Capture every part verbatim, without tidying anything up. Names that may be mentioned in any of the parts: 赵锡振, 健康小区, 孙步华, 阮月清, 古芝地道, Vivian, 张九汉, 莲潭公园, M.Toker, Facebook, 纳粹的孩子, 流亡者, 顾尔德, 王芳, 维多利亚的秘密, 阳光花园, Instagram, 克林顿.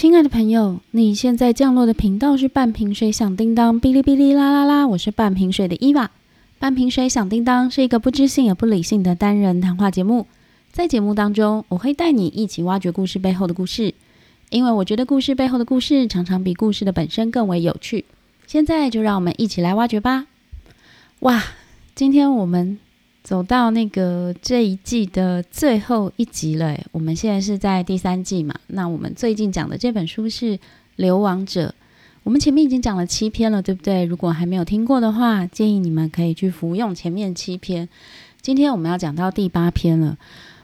亲爱的朋友，你现在降落的频道是半瓶水响叮当，哔哩哔哩啦啦啦，我是半瓶水的伊娃。半瓶水响叮当是一个不知性也不理性的单人谈话节目，在节目当中，我会带你一起挖掘故事背后的故事，因为我觉得故事背后的故事常常比故事的本身更为有趣。现在就让我们一起来挖掘吧。哇，今天我们走到那个这一季的最后一集了耶，我们现在是在第三季嘛，那我们最近讲的这本书是《流亡者》，我们前面已经讲了七篇了，对不对？如果还没有听过的话，建议你们可以去服用前面七篇。今天我们要讲到第八篇了，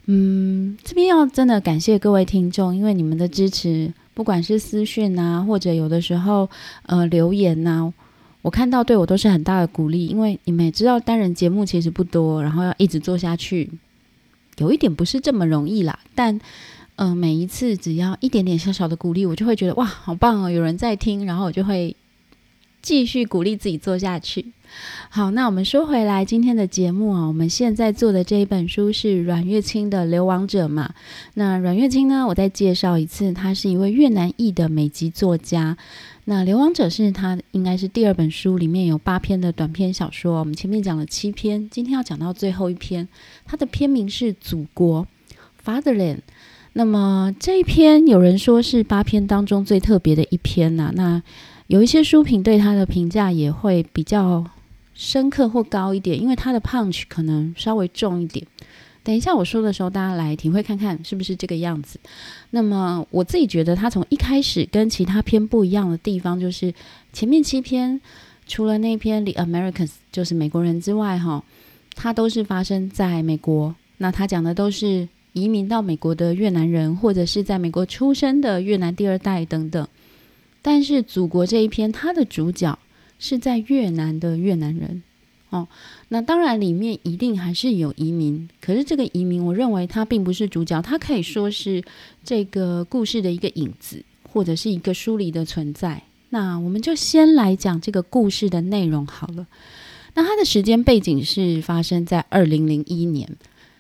嗯，这边要真的感谢各位听众，因为你们的支持，不管是私讯啊，或者有的时候呃留言啊，我看到对我都是很大的鼓励，因为你们也知道单人节目其实不多，然后要一直做下去有一点不是这么容易啦，但、呃、每一次只要一点点小小的鼓励，我就会觉得哇好棒哦，有人在听，然后我就会继续鼓励自己做下去。好，那我们说回来今天的节目啊，我们现在做的这一本书是阮月清的《流亡者》嘛。那阮月清呢，我再介绍一次，她是一位越南裔的美籍作家。那《流亡者》是她应该是第二本书，里面有八篇的短篇小说，我们前面讲了七篇，今天要讲到最后一篇，她的篇名是《祖国》 Fatherland。那么这一篇有人说是八篇当中最特别的一篇啊，那有一些书评对他的评价也会比较深刻或高一点，因为他的 punch 可能稍微重一点，等一下我说的时候大家来体会看看是不是这个样子。那么我自己觉得他从一开始跟其他篇不一样的地方，就是前面七篇除了那篇 The Americans 就是美国人之外，他都是发生在美国，那他讲的都是移民到美国的越南人，或者是在美国出生的越南第二代等等。但是祖国这一篇，它的主角是在越南的越南人哦，那当然里面一定还是有移民，可是这个移民我认为它并不是主角，它可以说是这个故事的一个影子，或者是一个疏离的存在。那我们就先来讲这个故事的内容好了。那它的时间背景是发生在二零零一年，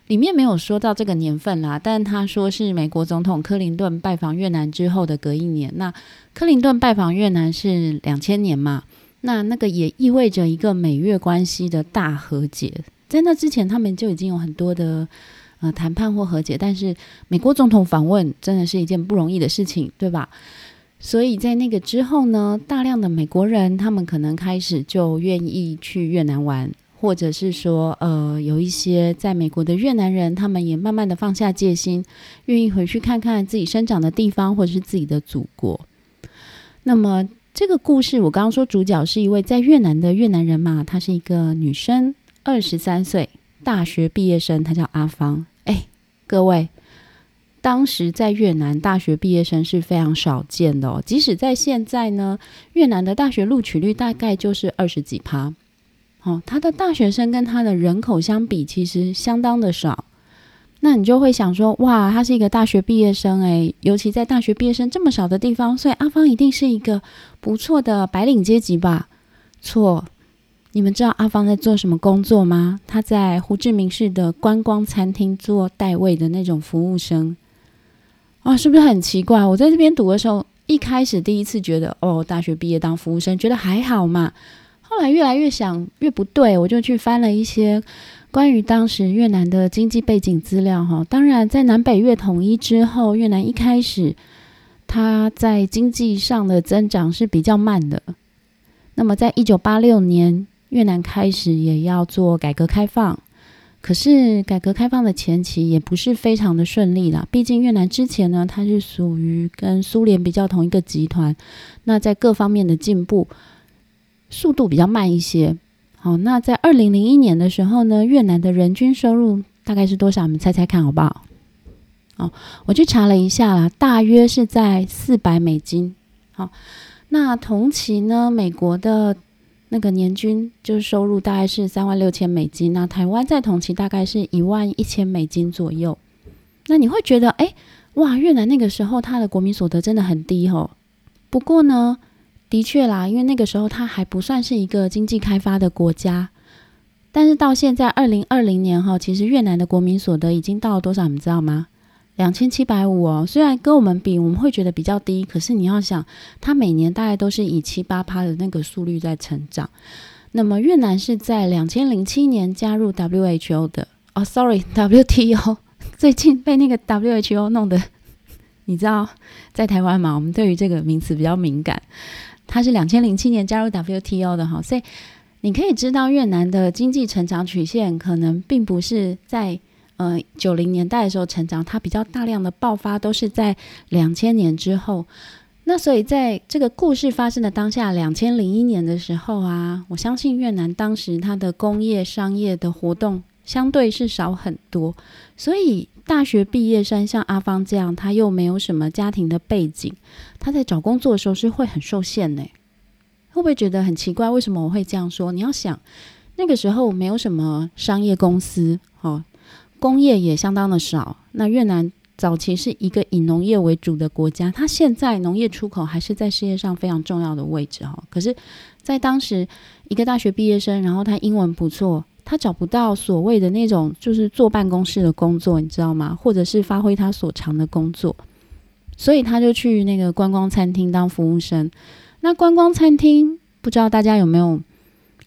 里面没有说到这个年份啦，但他说是美国总统克林顿拜访越南之后的隔一年。那克林顿拜访越南是两千年嘛，那那个也意味着一个美越关系的大和解，在那之前他们就已经有很多的呃谈判或和解，但是美国总统访问真的是一件不容易的事情，对吧？所以在那个之后呢，大量的美国人他们可能开始就愿意去越南玩，或者是说呃，有一些在美国的越南人他们也慢慢的放下戒心，愿意回去看看自己生长的地方或者是自己的祖国。那么这个故事我刚刚说主角是一位在越南的越南人嘛，她是一个女生，二十三岁，大学毕业生，她叫阿芳。哎，各位，当时在越南大学毕业生是非常少见的哦，即使在现在呢，越南的大学录取率大概就是二十几趴，哦，他的大学生跟他的人口相比其实相当的少。那你就会想说，哇，他是一个大学毕业生诶，尤其在大学毕业生这么少的地方，所以阿芳一定是一个不错的白领阶级吧？错，你们知道阿芳在做什么工作吗？他在胡志明市的观光餐厅做代位的那种服务生。哦，是不是很奇怪？我在这边读的时候，一开始第一次觉得，哦，大学毕业当服务生，觉得还好嘛。后来越来越想越不对，我就去翻了一些关于当时越南的经济背景资料哈。当然在南北越统一之后，越南一开始它在经济上的增长是比较慢的，那么在一九八六年越南开始也要做改革开放，可是改革开放的前期也不是非常的顺利啦，毕竟越南之前呢它是属于跟苏联比较同一个集团，那在各方面的进步速度比较慢一些。好，那在二零零一年的时候呢，越南的人均收入大概是多少？你们猜猜看好不好？哦，我去查了一下啦，大约是在四百美金。好，那同期呢，美国的那个年均就是收入大概是三万六千美金，那台湾在同期大概是一万一千美金左右。那你会觉得，哎，哇，越南那个时候它的国民所得真的很低哦。不过呢，的确啦，因为那个时候它还不算是一个经济开发的国家，但是到现在二零二零年后，其实越南的国民所得已经到了多少你知道吗？两千七百五十哦，虽然跟我们比我们会觉得比较低，可是你要想它每年大概都是以 百分之七到八 的那个速率在成长。那么越南是在二零零七年加入 W H O 的哦 sorry W T O， 最近被那个 W H O 弄得你知道在台湾嘛，我们对于这个名词比较敏感，它是二零零七年加入 W T O 的，所以你可以知道越南的经济成长曲线可能并不是在呃九十年代的时候成长，它比较大量的爆发都是在两千年之后。那所以在这个故事发生的当下两千零一年的时候啊，我相信越南当时它的工业商业的活动相对是少很多，所以大学毕业生像阿芳这样，他又没有什么家庭的背景，他在找工作的时候是会很受限的、欸。会不会觉得很奇怪为什么我会这样说？你要想那个时候没有什么商业公司、哦、工业也相当的少，那越南早期是一个以农业为主的国家，它现在农业出口还是在世界上非常重要的位置、哦、可是在当时一个大学毕业生，然后他英文不错，他找不到所谓的那种就是坐办公室的工作，你知道吗？或者是发挥他所长的工作，所以他就去那个观光餐厅当服务生。那观光餐厅不知道大家有没有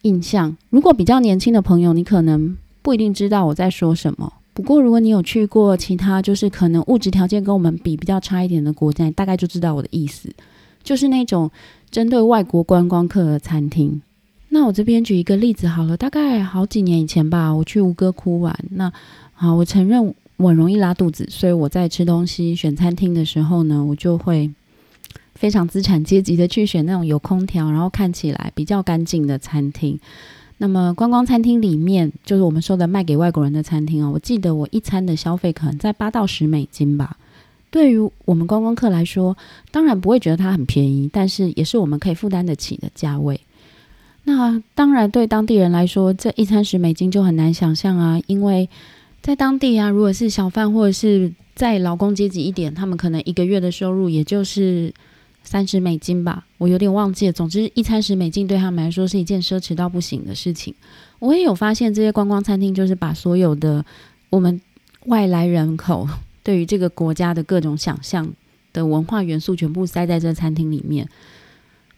印象，如果比较年轻的朋友你可能不一定知道我在说什么，不过如果你有去过其他就是可能物质条件跟我们比比较差一点的国家，你大概就知道我的意思，就是那种针对外国观光客的餐厅。那我这边举一个例子好了，大概好几年以前吧，我去吴哥窟玩，那好，我承认我很容易拉肚子，所以我在吃东西选餐厅的时候呢，我就会非常资产阶级的去选那种有空调然后看起来比较干净的餐厅。那么观光餐厅里面就是我们说的卖给外国人的餐厅哦，我记得我一餐的消费可能在八到十美金吧。对于我们观光客来说当然不会觉得它很便宜，但是也是我们可以负担得起的价位。那当然对当地人来说这一餐十美金就很难想象啊，因为在当地啊，如果是小贩或者是在劳工阶级一点，他们可能一个月的收入也就是三十美金吧，我有点忘记了。总之一餐十美金对他们来说是一件奢侈到不行的事情。我也有发现这些观光餐厅就是把所有的我们外来人口对于这个国家的各种想象的文化元素全部塞在这餐厅里面。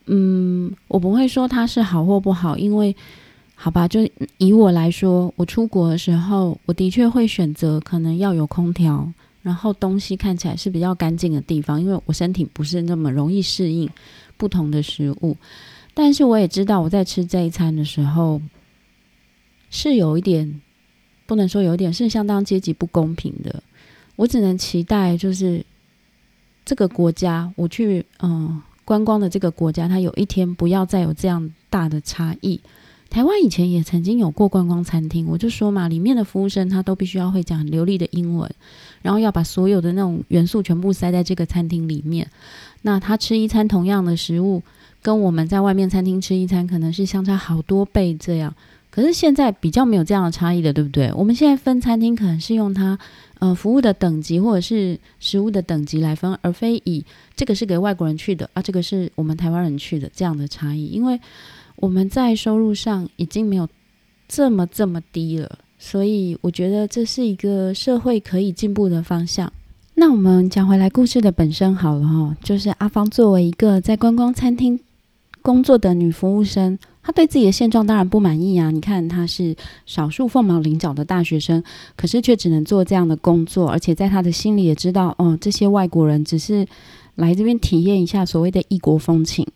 嗯，我不会说它是好或不好，因为好吧，就以我来说，我出国的时候我的确会选择可能要有空调，然后东西看起来是比较干净的地方，因为我身体不是那么容易适应不同的食物。但是我也知道我在吃这一餐的时候是有一点，不能说有一点，是相当阶级不公平的。我只能期待就是这个国家我去嗯观光的这个国家，它有一天不要再有这样大的差异。台湾以前也曾经有过观光餐厅，我就说嘛，里面的服务生他都必须要会讲流利的英文，然后要把所有的那种元素全部塞在这个餐厅里面。那他吃一餐同样的食物跟我们在外面餐厅吃一餐可能是相差好多倍这样，可是现在比较没有这样的差异的，对不对？我们现在分餐厅可能是用它呃服务的等级或者是食物的等级来分，而非以这个是给外国人去的啊，这个是我们台湾人去的这样的差异。因为我们在收入上已经没有这么这么低了，所以我觉得这是一个社会可以进步的方向。那我们讲回来故事的本身好了、哦、就是阿芳作为一个在观光餐厅工作的女服务生，她对自己的现状当然不满意啊。你看她是少数凤毛麟角的大学生，可是却只能做这样的工作，而且在她的心里也知道、嗯、这些外国人只是来这边体验一下所谓的异国风情。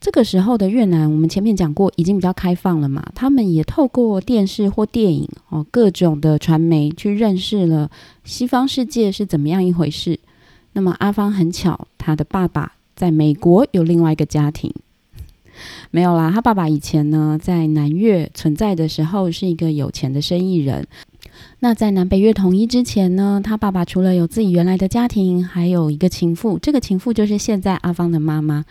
这个时候的越南我们前面讲过已经比较开放了嘛，他们也透过电视或电影、哦、各种的传媒去认识了西方世界是怎么样一回事。那么阿芳很巧，他的爸爸在美国有另外一个家庭，没有啦，他爸爸以前呢在南越存在的时候是一个有钱的生意人。那在南北越统一之前呢，他爸爸除了有自己原来的家庭，还有一个情妇，这个情妇就是现在阿芳的妈妈。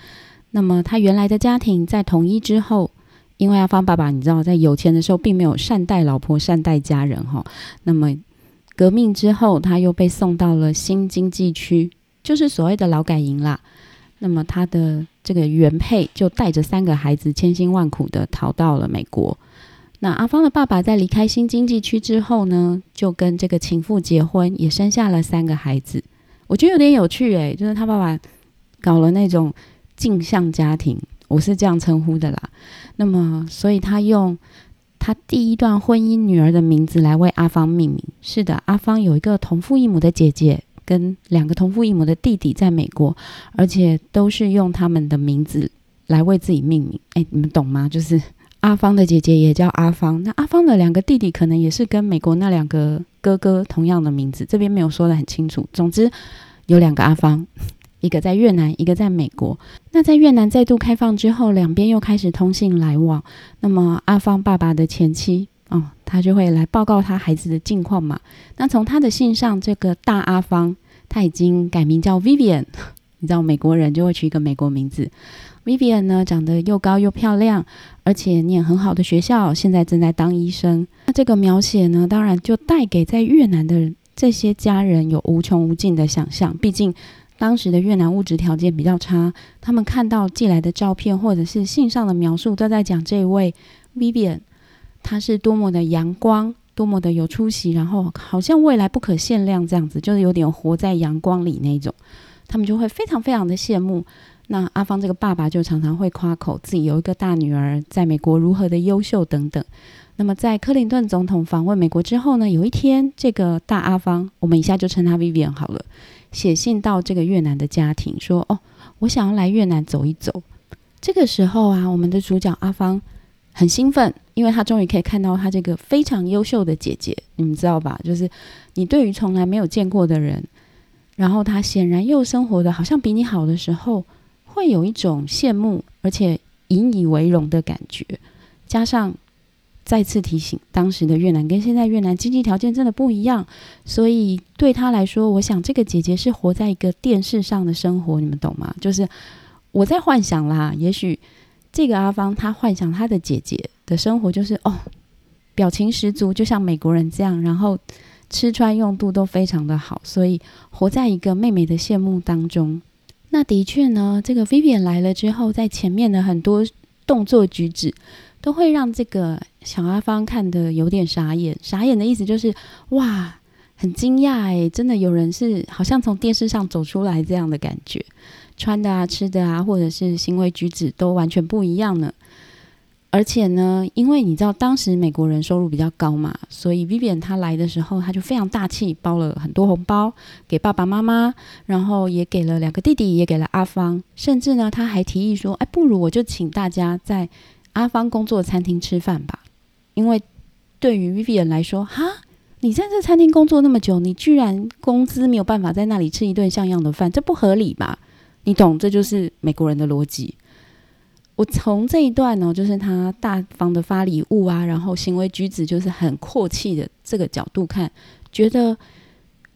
那么他原来的家庭在统一之后，因为阿芳爸爸你知道在有钱的时候并没有善待老婆善待家人、哦、那么革命之后他又被送到了新经济区，就是所谓的劳改营啦。那么他的这个原配就带着三个孩子千辛万苦的逃到了美国，那阿芳的爸爸在离开新经济区之后呢，就跟这个情妇结婚，也生下了三个孩子。我觉得有点有趣耶，就是他爸爸搞了那种镜像家庭，我是这样称呼的啦。那么所以他用他第一段婚姻女儿的名字来为阿芳命名。是的，阿芳有一个同父异母的姐姐跟两个同父异母的弟弟在美国，而且都是用他们的名字来为自己命名。哎，你们懂吗？就是阿芳的姐姐也叫阿芳，那阿芳的两个弟弟可能也是跟美国那两个哥哥同样的名字，这边没有说得很清楚。总之有两个阿芳，一个在越南，一个在美国。那在越南再度开放之后，两边又开始通信来往。那么阿芳爸爸的前妻哦，他就会来报告他孩子的近况嘛。那从他的信上，这个大阿芳他已经改名叫 Vivian， 你知道美国人就会取一个美国名字。Vivian 呢，长得又高又漂亮，而且念很好的学校，现在正在当医生。那这个描写呢，当然就带给在越南的这些家人有无穷无尽的想象。毕竟当时的越南物质条件比较差，他们看到寄来的照片或者是信上的描述，都在讲这位 Vivian 她是多么的阳光，多么的有出息，然后好像未来不可限量这样子，就是有点活在阳光里那种。他们就会非常非常的羡慕。那阿芳这个爸爸就常常会夸口自己有一个大女儿在美国如何的优秀等等。那么在克林顿总统访问美国之后呢，有一天这个大阿芳，我们以下就称她 Vivian 好了，写信到这个越南的家庭说，哦，我想要来越南走一走。这个时候啊，我们的主角阿芳很兴奋，因为她终于可以看到她这个非常优秀的姐姐。你们知道吧，就是你对于从来没有见过的人，然后她显然又生活的好像比你好的时候，会有一种羡慕而且引以为荣的感觉。加上再次提醒，当时的越南跟现在越南经济条件真的不一样，所以对他来说，我想这个姐姐是活在一个电视上的生活，你们懂吗？就是我在幻想啦，也许这个阿芳她幻想她的姐姐的生活就是哦，表情十足，就像美国人这样，然后吃穿用度都非常的好，所以活在一个妹妹的羡慕当中。那的确呢，这个 Vivian 来了之后，在前面的很多动作举止都会让这个小阿芳看得有点傻眼。傻眼的意思就是哇，很惊讶耶，真的有人是好像从电视上走出来这样的感觉，穿的啊，吃的啊，或者是行为举止都完全不一样呢。而且呢，因为你知道当时美国人收入比较高嘛，所以 Vivian 她来的时候，她就非常大气，包了很多红包给爸爸妈妈，然后也给了两个弟弟，也给了阿芳。甚至呢，她还提议说，哎，不如我就请大家在阿芳工作餐厅吃饭吧。因为对于 Vivian 来说，哈，你在这餐厅工作那么久，你居然工资没有办法在那里吃一顿像样的饭，这不合理吧？你懂，这就是美国人的逻辑。我从这一段呢、哦，就是他大方的发礼物啊，然后行为举止就是很阔气的这个角度看，觉得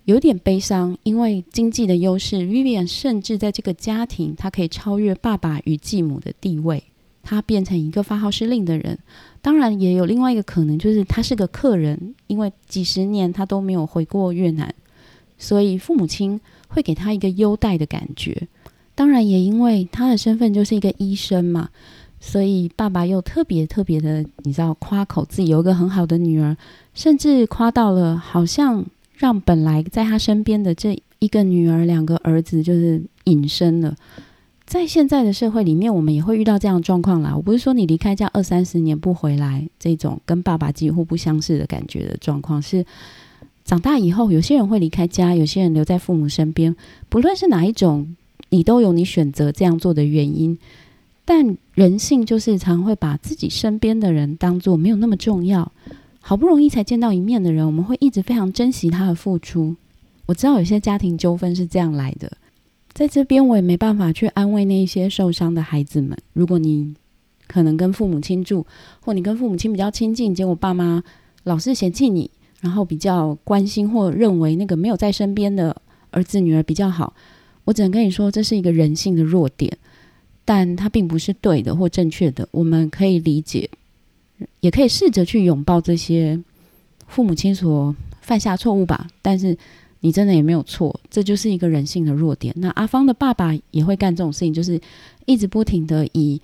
有点悲伤。因为经济的优势， Vivian 甚至在这个家庭，他可以超越爸爸与继母的地位，他变成一个发号施令的人。当然也有另外一个可能，就是他是个客人，因为几十年他都没有回过越南，所以父母亲会给他一个优待的感觉。当然也因为他的身份就是一个医生嘛，所以爸爸又特别特别的，你知道，夸口自己有一个很好的女儿，甚至夸到了好像让本来在他身边的这一个女儿两个儿子就是隐身了。在现在的社会里面，我们也会遇到这样的状况啦。我不是说你离开家二三十年不回来，这种跟爸爸几乎不相似的感觉的状况，是长大以后有些人会离开家，有些人留在父母身边。不论是哪一种，你都有你选择这样做的原因，但人性就是常会把自己身边的人当作没有那么重要，好不容易才见到一面的人，我们会一直非常珍惜他的付出。我知道有些家庭纠纷是这样来的，在这边我也没办法去安慰那些受伤的孩子们。如果你可能跟父母亲住，或你跟父母亲比较亲近，结果爸妈老是嫌弃你，然后比较关心或认为那个没有在身边的儿子女儿比较好，我只能跟你说，这是一个人性的弱点，但它并不是对的或正确的。我们可以理解，也可以试着去拥抱这些父母亲所犯下错误吧，但是你真的也没有错，这就是一个人性的弱点。那阿芳的爸爸也会干这种事情，就是一直不停的以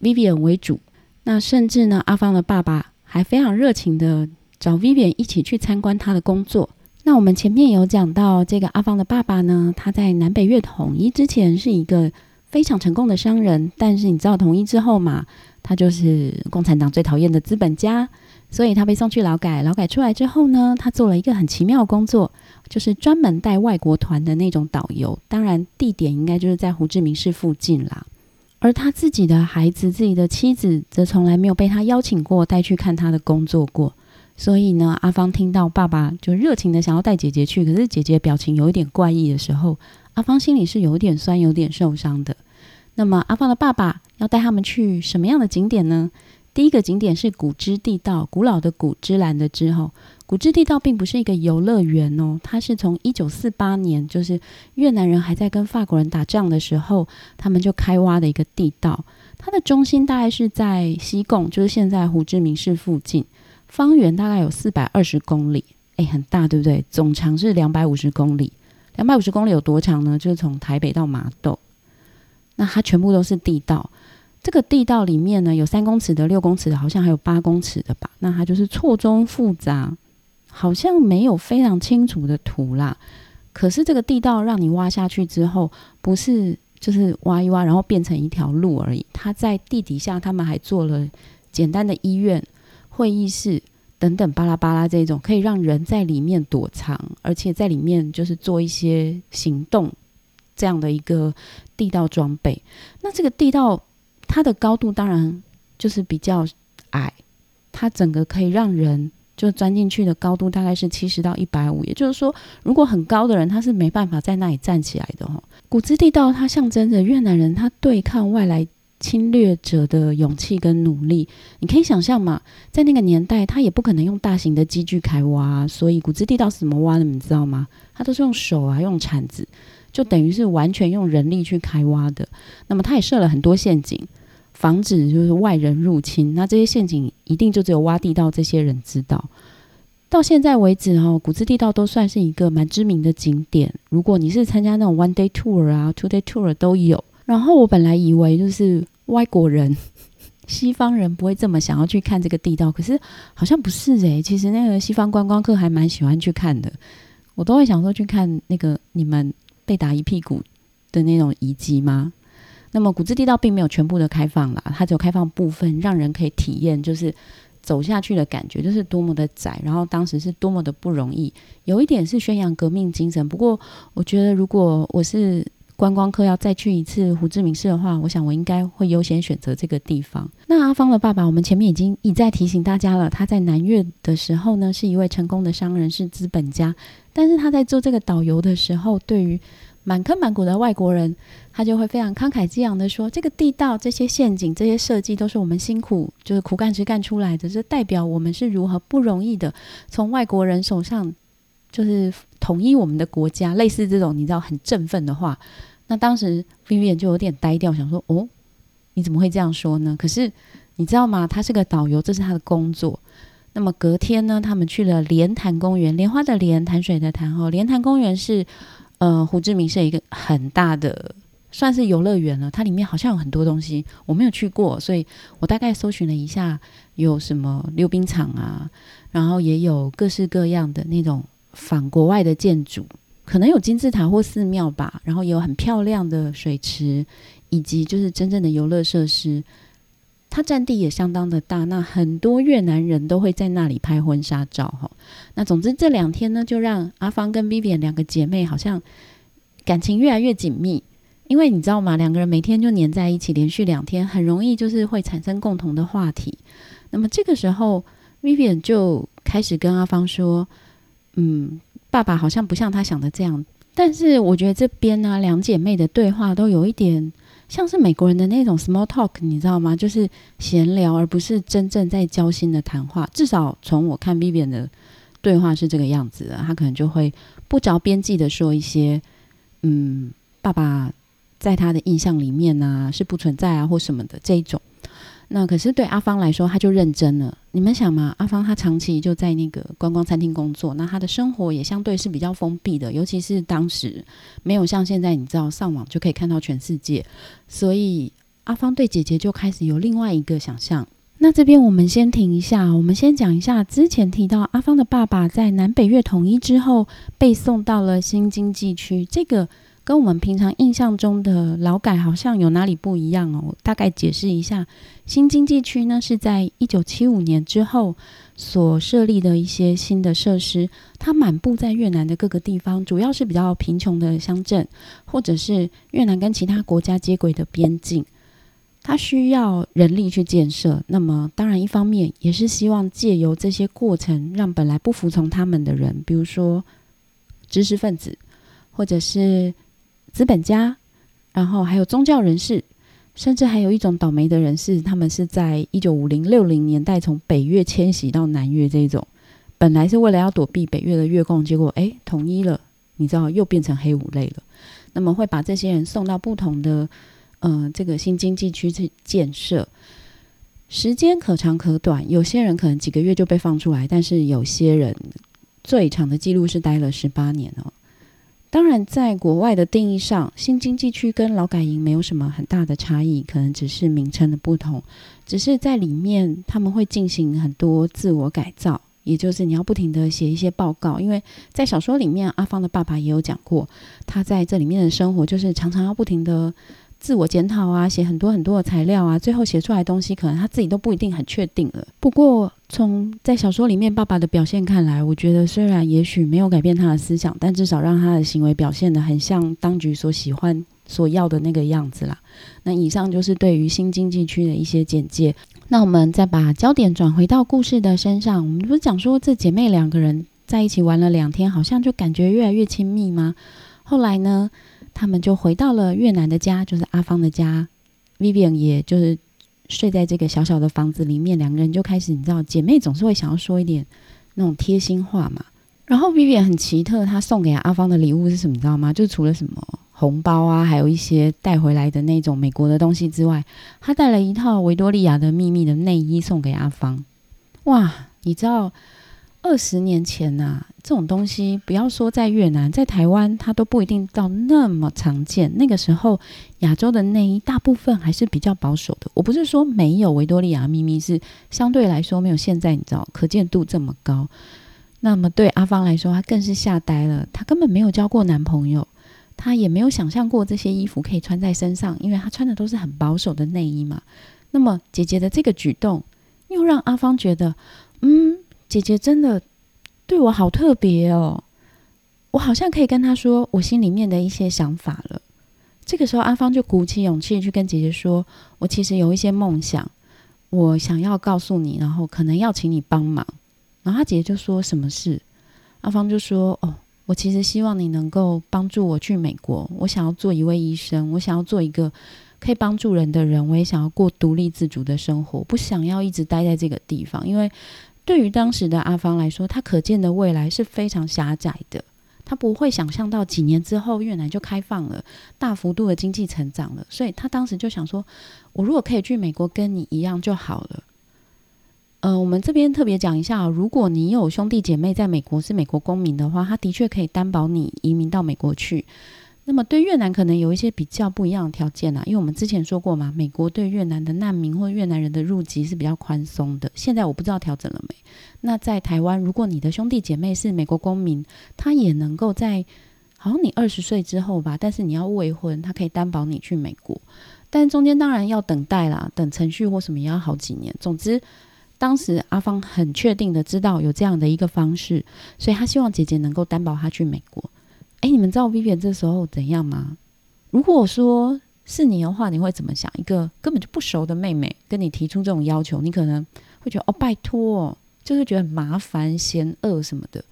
Vivian 为主。那甚至呢，阿芳的爸爸还非常热情的找 Vivian 一起去参观他的工作。那我们前面有讲到，这个阿芳的爸爸呢，他在南北越统一之前是一个非常成功的商人，但是你知道统一之后嘛，他就是共产党最讨厌的资本家，所以他被送去劳改。劳改出来之后呢，他做了一个很奇妙的工作，就是专门带外国团的那种导游，当然地点应该就是在胡志明市附近啦。而他自己的孩子，自己的妻子则从来没有被他邀请过带去看他的工作过。所以呢，阿芳听到爸爸就热情的想要带姐姐去，可是姐姐表情有一点怪异的时候，阿芳心里是有点酸有点受伤的。那么阿芳的爸爸要带他们去什么样的景点呢？第一个景点是古芝地道，古老的古，芝兰的芝。古芝地道并不是一个游乐园哦，它是从一九四八年，就是越南人还在跟法国人打仗的时候，他们就开挖的一个地道。它的中心大概是在西贡，就是现在胡志明市附近，方圆大概有四百二十公里，诶，很大对不对？总长是两百五十公里。两百五十公里有多长呢？就是从台北到麻豆。那它全部都是地道。这个地道里面呢，有三公尺的、六公尺的，好像还有八公尺的吧。那它就是错综复杂，好像没有非常清楚的图啦。可是这个地道让你挖下去之后，不是就是挖一挖然后变成一条路而已。它在地底下，他们还做了简单的医院、会议室等等巴拉巴拉，这种可以让人在里面躲藏，而且在里面就是做一些行动，这样的一个地道装备。那这个地道它的高度当然就是比较矮，它整个可以让人就钻进去的高度大概是七十到一百五十，也就是说如果很高的人他是没办法在那里站起来的、哦、古芝地道它象征着越南人他对抗外来侵略者的勇气跟努力。你可以想象嘛，在那个年代他也不可能用大型的机具开挖、啊、所以古芝地道是怎么挖的你知道吗？他都是用手啊，用铲子，就等于是完全用人力去开挖的。那么他也设了很多陷阱，防止就是外人入侵。那这些陷阱一定就只有挖地道这些人知道。到现在为止、哦、古芝地道都算是一个蛮知名的景点。如果你是参加那种 one day tour 啊 two day tour 都有。然后我本来以为就是外国人西方人不会这么想要去看这个地道，可是好像不是耶、欸、其实那个西方观光客还蛮喜欢去看的。我都会想说去看那个你们被打一屁股的那种遗迹吗？那么古芝地道并没有全部的开放啦，它只有开放部分，让人可以体验就是走下去的感觉，就是多么的窄，然后当时是多么的不容易，有一点是宣扬革命精神。不过我觉得如果我是观光客要再去一次胡志明市的话，我想我应该会优先选择这个地方。那阿芳的爸爸我们前面已经一再提醒大家了，他在南越的时候呢是一位成功的商人，是资本家，但是他在做这个导游的时候，对于满坑满谷的外国人，他就会非常慷慨激昂的说，这个地道、这些陷阱、这些设计都是我们辛苦就是苦干实干出来的，这代表我们是如何不容易的从外国人手上就是统一我们的国家，类似这种你知道很振奋的话。那当时 Vivian 就有点呆掉，想说哦，你怎么会这样说呢？可是你知道吗，他是个导游，这是他的工作。那么隔天呢，他们去了莲潭公园，莲花的莲，潭水的潭、哦、莲潭公园是呃，胡志明是一个很大的算是游乐园了，它里面好像有很多东西，我没有去过，所以我大概搜寻了一下，有什么溜冰场啊，然后也有各式各样的那种仿国外的建筑，可能有金字塔或寺庙吧，然后也有很漂亮的水池，以及就是真正的游乐设施。它占地也相当的大，那很多越南人都会在那里拍婚纱照、哦、那总之这两天呢，就让阿芳跟 Vivian 两个姐妹好像感情越来越紧密。因为你知道吗，两个人每天就黏在一起，连续两天很容易就是会产生共同的话题。那么这个时候 Vivian 就开始跟阿芳说，嗯，爸爸好像不像他想的这样。但是我觉得这边呢、啊，两姐妹的对话都有一点像是美国人的那种 small talk， 你知道吗？就是闲聊，而不是真正在交心的谈话。至少从我看 Vivian 的对话是这个样子的，她可能就会不着边际的说一些，嗯，爸爸在他的印象里面啊是不存在啊或什么的这一种。那可是对阿芳来说，他就认真了。你们想嘛，阿芳他长期就在那个观光餐厅工作，那他的生活也相对是比较封闭的，尤其是当时没有像现在你知道上网就可以看到全世界，所以阿芳对姐姐就开始有另外一个想象。那这边我们先停一下，我们先讲一下之前提到阿芳的爸爸在南北越统一之后被送到了新经济区，这个跟我们平常印象中的劳改好像有哪里不一样哦。大概解释一下，新经济区呢是在一九七五年之后所设立的一些新的设施，它满布在越南的各个地方，主要是比较贫穷的乡镇，或者是越南跟其他国家接轨的边境。它需要人力去建设，那么当然一方面也是希望借由这些过程让本来不服从他们的人，比如说知识分子或者是资本家，然后还有宗教人士，甚至还有一种倒霉的人士，他们是在一九五零、六零年代从北越迁徙到南越，这种本来是为了要躲避北越的越共，结果诶统一了，你知道又变成黑五类了，那么会把这些人送到不同的呃这个新经济区去建设。时间可长可短，有些人可能几个月就被放出来，但是有些人最长的记录是待了十八年哦。当然在国外的定义上，新经济区跟劳改营没有什么很大的差异，可能只是名称的不同，只是在里面他们会进行很多自我改造，也就是你要不停的写一些报告，因为在小说里面阿芳的爸爸也有讲过，他在这里面的生活就是常常要不停的自我检讨啊，写很多很多的材料啊，最后写出来的东西可能他自己都不一定很确定了。不过从在小说里面爸爸的表现看来，我觉得虽然也许没有改变他的思想，但至少让他的行为表现得很像当局所喜欢所要的那个样子啦。那以上就是对于新经济区的一些简介。那我们再把焦点转回到故事的身上，我们不是讲说这姐妹两个人在一起玩了两天，好像就感觉越来越亲密吗？后来呢他们就回到了越南的家，就是阿芳的家， Vivian 也就是睡在这个小小的房子里面，两个人就开始，你知道姐妹总是会想要说一点那种贴心话嘛。然后 Vivian 很奇特，她送给阿芳的礼物是什么你知道吗？就除了什么红包啊，还有一些带回来的那种美国的东西之外，她带了一套维多利亚的秘密的内衣送给阿芳。哇，你知道二十年前啊，这种东西不要说在越南，在台湾它都不一定到那么常见。那个时候亚洲的内衣大部分还是比较保守的，我不是说没有维多利亚秘密，是相对来说没有现在你知道可见度这么高。那么对阿芳来说，她更是吓呆了，她根本没有交过男朋友，她也没有想象过这些衣服可以穿在身上，因为她穿的都是很保守的内衣嘛。那么姐姐的这个举动又让阿芳觉得嗯姐姐真的对我好特别哦，我好像可以跟她说我心里面的一些想法了。这个时候阿芳就鼓起勇气去跟姐姐说，我其实有一些梦想，我想要告诉你，然后可能要请你帮忙。然后她姐姐就说什么事？阿芳就说哦，我其实希望你能够帮助我去美国，我想要做一位医生，我想要做一个可以帮助人的人，我也想要过独立自主的生活，不想要一直待在这个地方。因为对于当时的阿芳来说，她可见的未来是非常狭窄的，她不会想象到几年之后越南就开放了，大幅度的经济成长了，所以她当时就想说，我如果可以去美国跟你一样就好了。呃，我们这边特别讲一下、哦、如果你有兄弟姐妹在美国是美国公民的话，他的确可以担保你移民到美国去。那么对越南可能有一些比较不一样的条件啊，因为我们之前说过嘛，美国对越南的难民或越南人的入籍是比较宽松的，现在我不知道调整了没。那在台湾，如果你的兄弟姐妹是美国公民，他也能够在好像你二十岁之后吧，但是你要未婚，他可以担保你去美国，但中间当然要等待啦，等程序或什么也要好几年。总之当时阿芳很确定的知道有这样的一个方式，所以她希望姐姐能够担保她去美国。哎，你们知道 Vivian 这时候怎样吗？如果我说是你的话，你会怎么想？一个根本就不熟的妹妹跟你提出这种要求，你可能会觉得哦拜托、哦、就是觉得麻烦嫌恶什么的，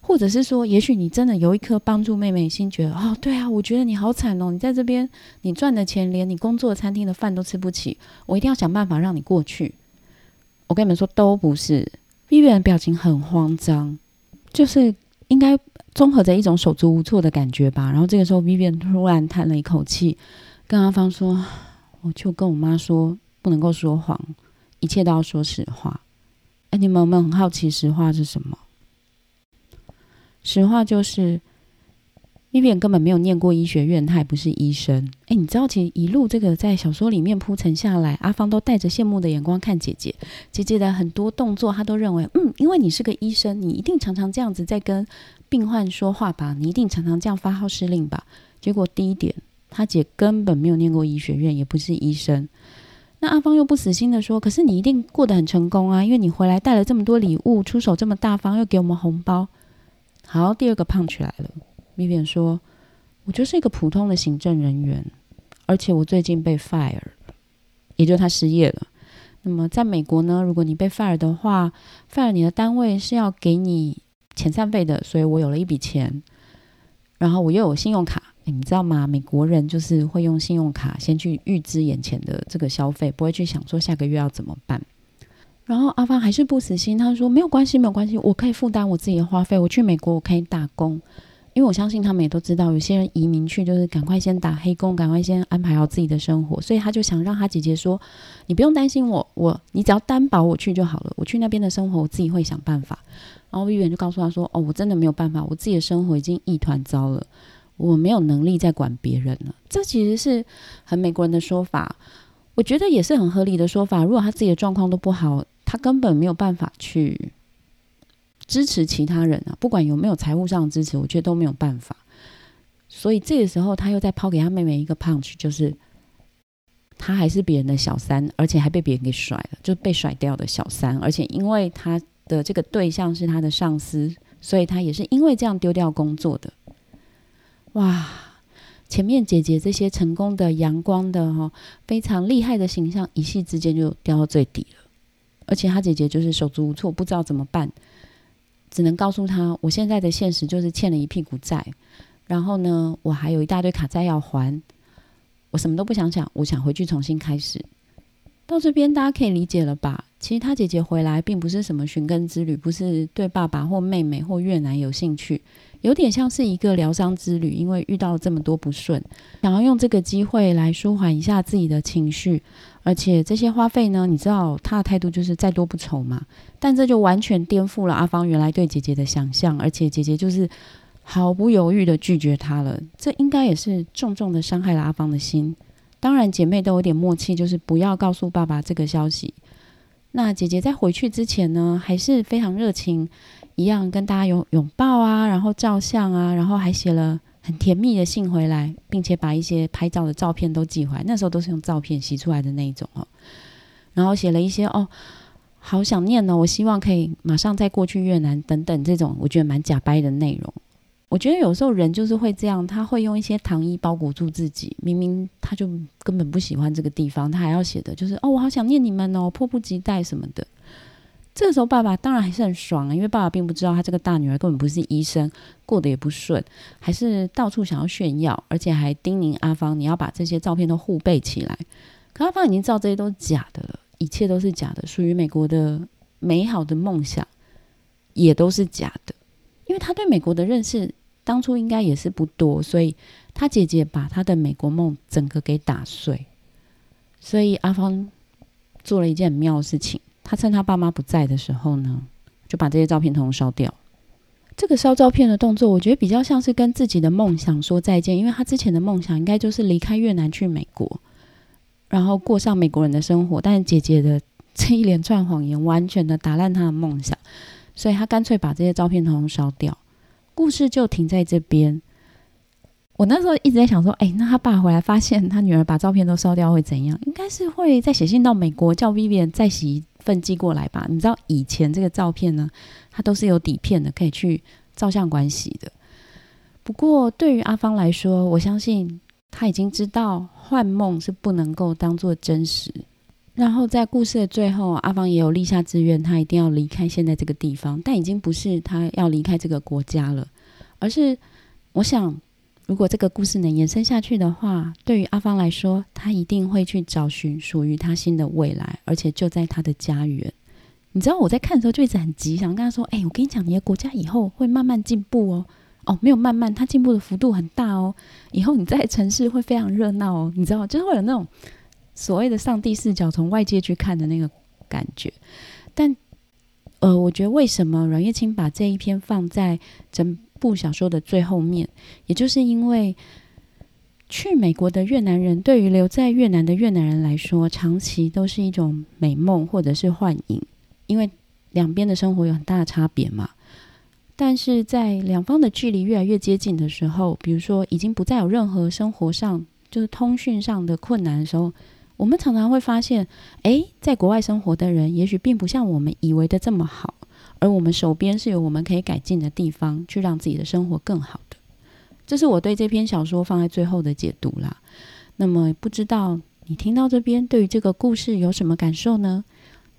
或者是说也许你真的有一颗帮助妹妹心，觉得哦对啊，我觉得你好惨哦，你在这边你赚的钱连你工作餐厅的饭都吃不起，我一定要想办法让你过去。我跟你们说都不是， Vivian 的表情很慌张，就是应该综合着一种手足无措的感觉吧。然后这个时候 Vivian 突然叹了一口气，跟阿芳说，我就跟我妈说不能够说谎，一切都要说实话。哎，你们有没有很好奇实话是什么？实话就是 Vivian 根本没有念过医学院，她也不是医生。哎，你知道其实一路这个在小说里面铺陈下来，阿芳都带着羡慕的眼光看姐姐，姐姐的很多动作她都认为，嗯，因为你是个医生，你一定常常这样子在跟病患说话吧，你一定常常这样发号施令吧。结果第一点，她姐根本没有念过医学院，也不是医生。那阿芳又不死心的说，可是你一定过得很成功啊，因为你回来带了这么多礼物，出手这么大方，又给我们红包。好，第二个punch来了。Vivian 说，我就是一个普通的行政人员，而且我最近被 fire 了，也就是他失业了。那么在美国呢，如果你被 fire 的话， fire 你的单位是要给你遣散费的，所以我有了一笔钱，然后我又有信用卡。你知道吗，美国人就是会用信用卡先去预支眼前的这个消费，不会去想说下个月要怎么办。然后阿芳还是不死心，他说没有关系没有关系，我可以负担我自己的花费，我去美国我可以打工。因为我相信他们也都知道，有些人移民去就是赶快先打黑工，赶快先安排好自己的生活，所以他就想让他姐姐说，你不用担心我，我你只要担保我去就好了，我去那边的生活我自己会想办法。然后 Vivian 就告诉他说，哦，我真的没有办法，我自己的生活已经一团糟了，我没有能力再管别人了。这其实是很美国人的说法，我觉得也是很合理的说法。如果他自己的状况都不好，他根本没有办法去支持其他人啊，不管有没有财务上的支持，我觉得都没有办法。所以这个时候他又再抛给他妹妹一个 punch， 就是他还是别人的小三，而且还被别人给甩了，就被甩掉的小三。而且因为他的这个对象是他的上司，所以他也是因为这样丢掉工作的。哇，前面姐姐这些成功的阳光的、哦、非常厉害的形象，一夕之间就掉到最底了。而且他姐姐就是手足无措，不知道怎么办，只能告诉他，我现在的现实就是欠了一屁股债，然后呢，我还有一大堆卡债要还，我什么都不想想，我想回去重新开始。到这边大家可以理解了吧？其实他姐姐回来并不是什么寻根之旅，不是对爸爸或妹妹或越南有兴趣，有点像是一个疗伤之旅，因为遇到了这么多不顺，想要用这个机会来舒缓一下自己的情绪。而且这些花费呢，你知道他的态度就是再多不愁嘛，但这就完全颠覆了阿芳原来对姐姐的想象，而且姐姐就是毫不犹豫的拒绝他了。这应该也是重重的伤害了阿芳的心。当然姐妹都有点默契，就是不要告诉爸爸这个消息。那姐姐在回去之前呢，还是非常热情，一样跟大家拥拥抱啊，然后照相啊，然后还写了很甜蜜的信回来，并且把一些拍照的照片都寄回来，那时候都是用照片洗出来的那一种哦。然后写了一些哦，好想念哦，我希望可以马上再过去越南等等，这种我觉得蛮假掰的内容。我觉得有时候人就是会这样，他会用一些糖衣包裹住自己，明明他就根本不喜欢这个地方，他还要写的就是哦，我好想念你们哦，迫不及待什么的。这个时候爸爸当然还是很爽啊，因为爸爸并不知道他这个大女儿根本不是医生，过得也不顺，还是到处想要炫耀，而且还叮咛阿芳，你要把这些照片都互备起来。可阿芳已经知道这些都是假的了，一切都是假的，属于美国的美好的梦想也都是假的。因为他对美国的认识当初应该也是不多，所以他姐姐把他的美国梦整个给打碎。所以阿芳做了一件很妙的事情，他趁他爸妈不在的时候呢，就把这些照片统统烧掉。这个烧照片的动作，我觉得比较像是跟自己的梦想说再见，因为他之前的梦想应该就是离开越南去美国，然后过上美国人的生活，但是姐姐的这一连串谎言完全的打烂他的梦想，所以他干脆把这些照片统统烧掉。故事就停在这边。我那时候一直在想说，哎，那他爸回来发现他女儿把照片都烧掉会怎样？应该是会再写信到美国，叫 Vivian 再洗份寄过来吧。你知道以前这个照片呢，它都是有底片的，可以去照相馆洗的。不过对于阿芳来说，我相信他已经知道幻梦是不能够当作真实。然后在故事的最后，阿芳也有立下志愿，他一定要离开现在这个地方，但已经不是他要离开这个国家了，而是我想如果这个故事能延伸下去的话，对于阿芳来说，他一定会去找寻属于他新的未来，而且就在他的家园。你知道我在看的时候就一直很急，想跟他说，哎、欸，我跟你讲，你的国家以后会慢慢进步哦。哦，没有慢慢，他进步的幅度很大哦。以后你在城市会非常热闹哦。你知道，就是会有那种所谓的上帝视角，从外界去看的那个感觉。但呃，我觉得为什么阮月清把这一篇放在整部小说的最后面，也就是因为去美国的越南人对于留在越南的越南人来说，长期都是一种美梦或者是幻影，因为两边的生活有很大的差别嘛。但是在两方的距离越来越接近的时候，比如说已经不再有任何生活上就是通讯上的困难的时候，我们常常会发现，诶，在国外生活的人也许并不像我们以为的这么好，而我们手边是有我们可以改进的地方，去让自己的生活更好的。这是我对这篇小说放在最后的解读啦。那么不知道你听到这边对于这个故事有什么感受呢？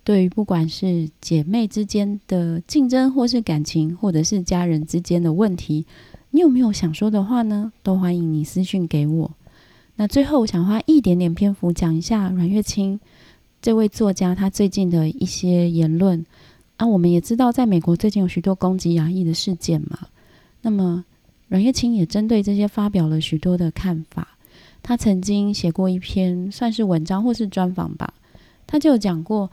对于不管是姐妹之间的竞争，或是感情，或者是家人之间的问题，你有没有想说的话呢？都欢迎你私讯给我。那最后我想花一点点篇幅讲一下阮月清这位作家他最近的一些言论啊。我们也知道在美国最近有许多攻击亚裔的事件嘛，那么阮月清也针对这些发表了许多的看法。他曾经写过一篇算是文章或是专访吧，他就有讲过，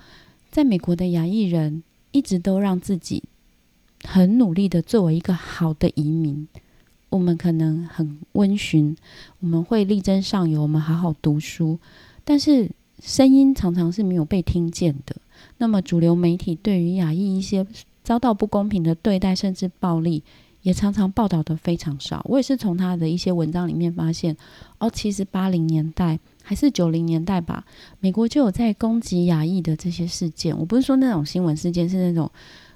在美国的亚裔人一直都让自己很努力的作为一个好的移民，我们可能很温驯，我们会力争上游，我们好好读书，但是声音常常是没有被听见的。那么主流媒体对于亚裔一些遭到不公平的对待甚至暴力也常常报道的非常少。我也是从他的一些文章里面发现，哦，其实八零年代还是九零年代吧，美国就有在攻击亚裔的这些事件。我不是说那种新闻事件，是那种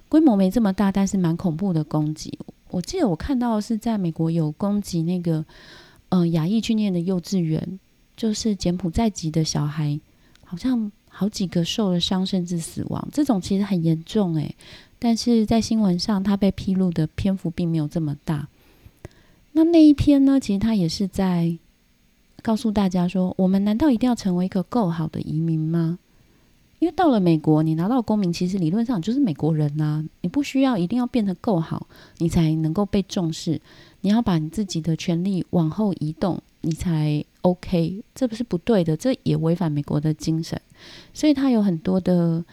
规模没这么大但是蛮恐怖的攻击。我记得我看到的是在美国有攻击那个呃亚裔去念的幼稚园，就是柬埔寨籍的小孩，好像好几个受了伤甚至死亡，这种其实很严重耶。但是在新闻上他被披露的篇幅并没有这么大。那那一篇呢，其实他也是在告诉大家说，我们难道一定要成为一个够好的移民吗？因为到了美国你拿到公民，其实理论上就是美国人啊，你不需要一定要变得够好你才能够被重视，你要把你自己的权利往后移动你才 OK， 这不是不对的，这也违反美国的精神。所以他有很多的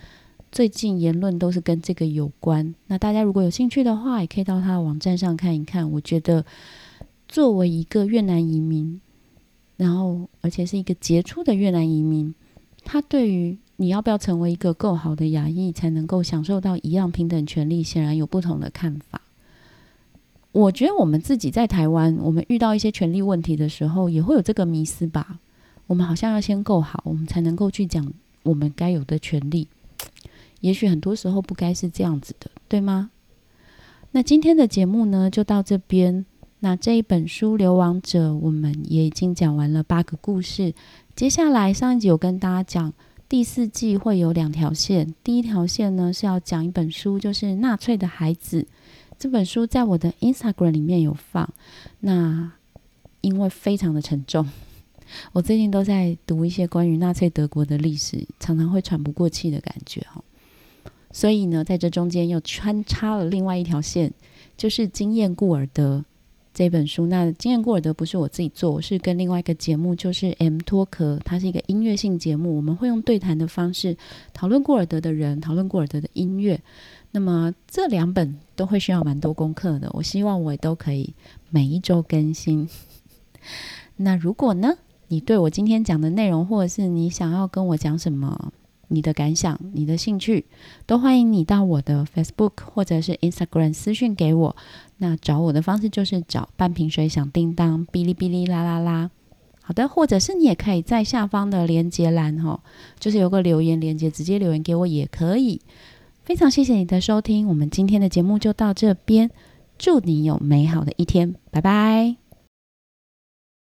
最近言论都是跟这个有关。那大家如果有兴趣的话，也可以到他的网站上看一看。我觉得作为一个越南移民，然后而且是一个杰出的越南移民，他对于你要不要成为一个够好的亚裔才能够享受到一样平等权利，显然有不同的看法。我觉得我们自己在台湾，我们遇到一些权利问题的时候也会有这个迷思吧，我们好像要先够好我们才能够去讲我们该有的权利，也许很多时候不该是这样子的，对吗？那今天的节目呢就到这边。那这一本书《流亡者》我们也已经讲完了八个故事，接下来上一集有跟大家讲第四季会有两条线。第一条线呢是要讲一本书，就是《纳粹的孩子》，这本书在我的 Instagram 里面有放，那因为非常的沉重，我最近都在读一些关于纳粹德国的历史，常常会喘不过气的感觉哦。所以呢在这中间又穿插了另外一条线，就是金燕顾尔德这本书。那金燕顾尔德不是我自己做，我是跟另外一个节目就是 M.Toker， 它是一个音乐性节目，我们会用对谈的方式讨论顾尔德的人，讨论顾尔德的音乐。那么这两本都会需要蛮多功课的，我希望我也都可以每一周更新。那如果呢你对我今天讲的内容，或者是你想要跟我讲什么，你的感想，你的兴趣，都欢迎你到我的 Facebook 或者是 Instagram 私讯给我。那找我的方式就是找半瓶水响叮当，哔哩哔哩啦啦啦。好的，或者是你也可以在下方的连结栏、哦、就是有个留言连结，直接留言给我也可以。非常谢谢你的收听，我们今天的节目就到这边，祝你有美好的一天，拜拜。